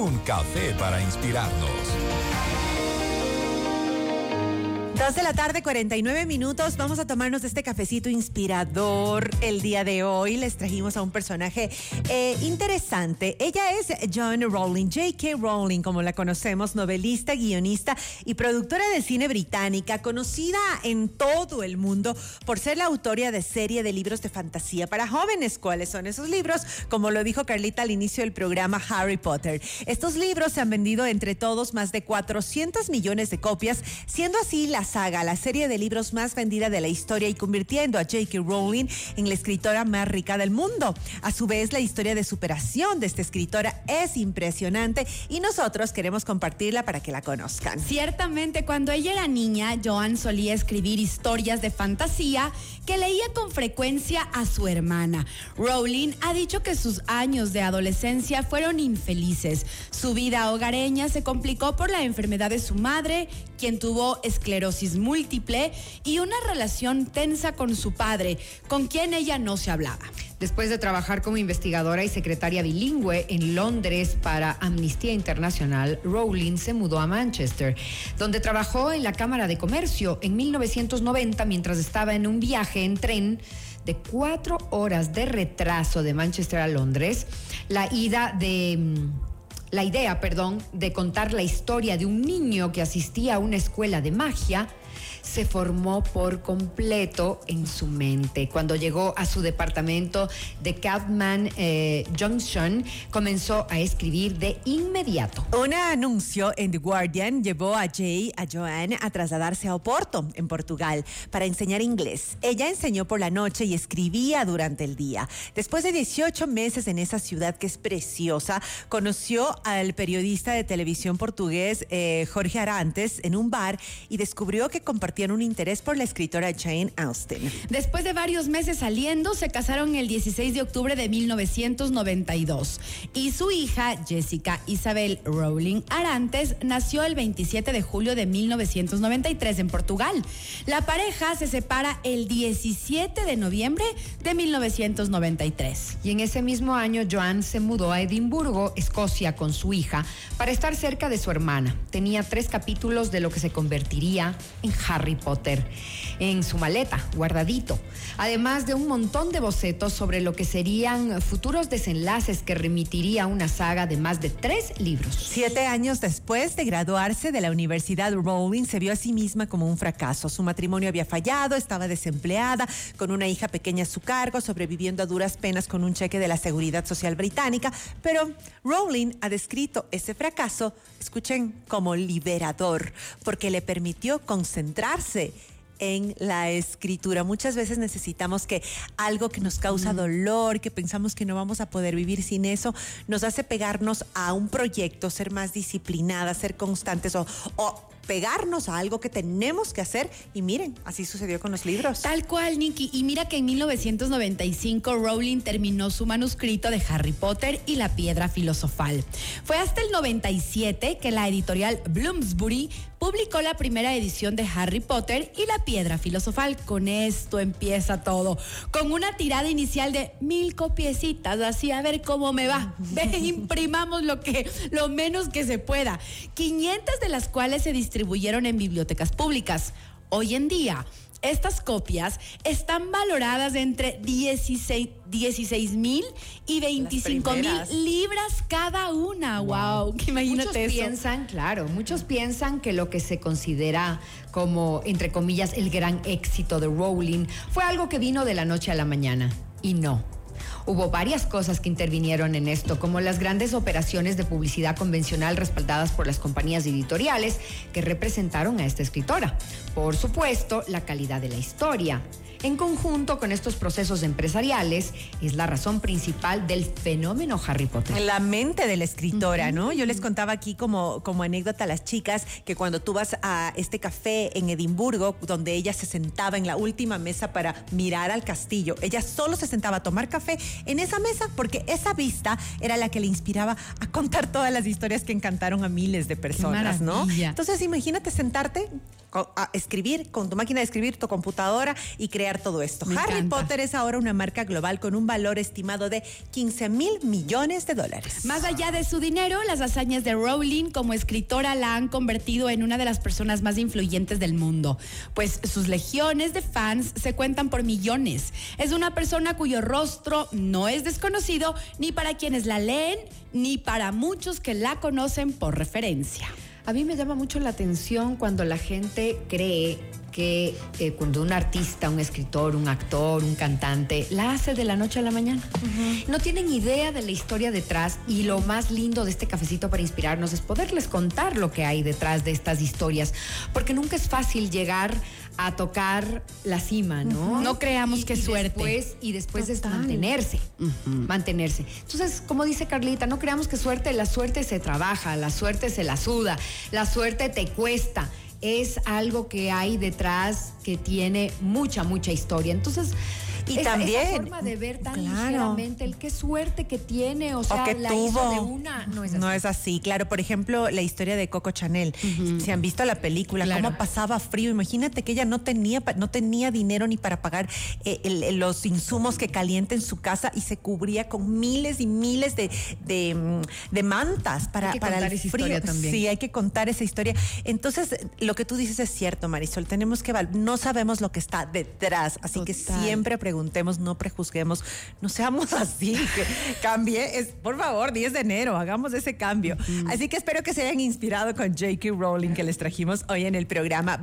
Un café para inspirarnos. 2:49 p.m. Vamos a tomarnos este cafecito inspirador el día de hoy. Les trajimos a un personaje interesante. Ella es Jane Rowling, J.K. Rowling, como la conocemos, novelista, guionista y productora de cine británica, conocida en todo el mundo por ser la autora de serie de libros de fantasía para jóvenes. ¿Cuáles son esos libros? Como lo dijo Carlita al inicio del programa, Harry Potter. Estos libros se han vendido entre todos más de 400 millones de copias, siendo así la saga, la serie de libros más vendida de la historia y convirtiendo a J.K. Rowling en la escritora más rica del mundo. A su vez, la historia de superación de esta escritora es impresionante y nosotros queremos compartirla para que la conozcan. Ciertamente, cuando ella era niña, Joan solía escribir historias de fantasía que leía con frecuencia a su hermana. Rowling ha dicho que sus años de adolescencia fueron infelices. Su vida hogareña se complicó por la enfermedad de su madre, quien tuvo esclerosis múltiple, y una relación tensa con su padre, con quien ella no se hablaba. Después de trabajar como investigadora y secretaria bilingüe en Londres para Amnistía Internacional, Rowling se mudó a Manchester, donde trabajó en la Cámara de Comercio. En 1990, mientras estaba en un viaje en tren de 4 horas de retraso de Manchester a Londres, la idea de contar la historia de un niño que asistía a una escuela de magia se formó por completo en su mente. Cuando llegó a su departamento de Clapham Junction, comenzó a escribir de inmediato. Un anuncio en The Guardian llevó a Joan a trasladarse a Oporto, en Portugal, para enseñar inglés. Ella enseñó por la noche y escribía durante el día. Después de 18 meses en esa ciudad que es preciosa, conoció al periodista de televisión portugués Jorge Arantes en un bar y descubrió que compartían un interés por la escritora Jane Austen. Después de varios meses saliendo, se casaron el 16 de octubre de 1992 y su hija, Jessica Isabel Rowling Arantes, nació el 27 de julio de 1993 en Portugal. La pareja se separa el 17 de noviembre de 1993. Y en ese mismo año, Joan se mudó a Edimburgo, Escocia, con su hija para estar cerca de su hermana. Tenía 3 capítulos de lo que se convertiría en Harry Potter en su maleta, guardadito, además de un montón de bocetos sobre lo que serían futuros desenlaces que remitiría a una saga de más de 3 libros. 7 años después de graduarse de la universidad, Rowling se vio a sí misma como un fracaso. Su matrimonio había fallado, estaba desempleada, con una hija pequeña a su cargo, sobreviviendo a duras penas con un cheque de la Seguridad Social británica, pero Rowling ha descrito ese fracaso, escuchen, como liberador, porque le permitió concentrarse en la escritura. Muchas veces necesitamos que algo que nos causa dolor, que pensamos que no vamos a poder vivir sin eso, nos hace pegarnos a un proyecto, ser más disciplinadas, ser constantes o pegarnos a algo que tenemos que hacer. Y miren, así sucedió con los libros. Tal cual, Nikki. Y mira que en 1995 Rowling terminó su manuscrito de Harry Potter y la Piedra Filosofal. Fue hasta el 97 que la editorial Bloomsbury publicó la primera edición de Harry Potter y la Piedra Filosofal. Con esto empieza todo, con una tirada inicial de 1000 copiecitas, así a ver cómo me va. Ve, imprimamos lo menos que se pueda. 500 de las cuales se distribuyeron en bibliotecas públicas. Hoy en día, estas copias están valoradas entre 16,000 y 25,000 libras cada una. Wow, imagínate muchos eso. Muchos piensan que lo que se considera como, entre comillas, el gran éxito de Rowling fue algo que vino de la noche a la mañana. Y no. Hubo varias cosas que intervinieron en esto, como las grandes operaciones de publicidad convencional respaldadas por las compañías editoriales que representaron a esta escritora. Por supuesto, la calidad de la historia. En conjunto con estos procesos empresariales, es la razón principal del fenómeno Harry Potter. La mente de la escritora, ¿no? Yo les contaba aquí como anécdota a las chicas que cuando tú vas a este café en Edimburgo, donde ella se sentaba en la última mesa para mirar al castillo, ella solo se sentaba a tomar café en esa mesa porque esa vista era la que le inspiraba a contar todas las historias que encantaron a miles de personas, ¿no? Entonces, imagínate sentarte a escribir con tu máquina de escribir, tu computadora, y crear crear todo esto. Harry Potter es ahora una marca global con un valor estimado de $15 mil millones. Más allá de su dinero, las hazañas de Rowling como escritora la han convertido en una de las personas más influyentes del mundo, pues sus legiones de fans se cuentan por millones. Es una persona cuyo rostro no es desconocido ni para quienes la leen, ni para muchos que la conocen por referencia. A mí me llama mucho la atención cuando la gente cree que cuando un artista, un escritor, un actor, un cantante, la hace de la noche a la mañana. Uh-huh. No tienen idea de la historia detrás, y lo más lindo de este cafecito para inspirarnos es poderles contar lo que hay detrás de estas historias, porque nunca es fácil llegar a tocar la cima, ¿no? Uh-huh. No creamos que suerte. Después es mantenerse, mantenerse. Entonces, como dice Carlita, no creamos que suerte, la suerte se trabaja, la suerte se la suda, la suerte te cuesta. Es algo que hay detrás que tiene mucha, mucha historia. Entonces, y también esa forma de ver tan ligeramente el qué suerte que tiene, o sea, la hizo de una, no es así. No es así, claro. Por ejemplo, la historia de Coco Chanel. Uh-huh. Si han visto la película, cómo pasaba frío. Imagínate que ella no tenía dinero ni para pagar los insumos que calienta en su casa, y se cubría con miles y miles de mantas para el frío. Sí, hay que contar esa historia. Entonces, lo que tú dices es cierto, Marisol. Tenemos que no sabemos lo que está detrás, así que siempre preguntemos, no prejuzguemos, no seamos así, que cambie, por favor, 10 de enero, hagamos ese cambio. Así que espero que se hayan inspirado con J.K. Rowling, que les trajimos hoy en el programa.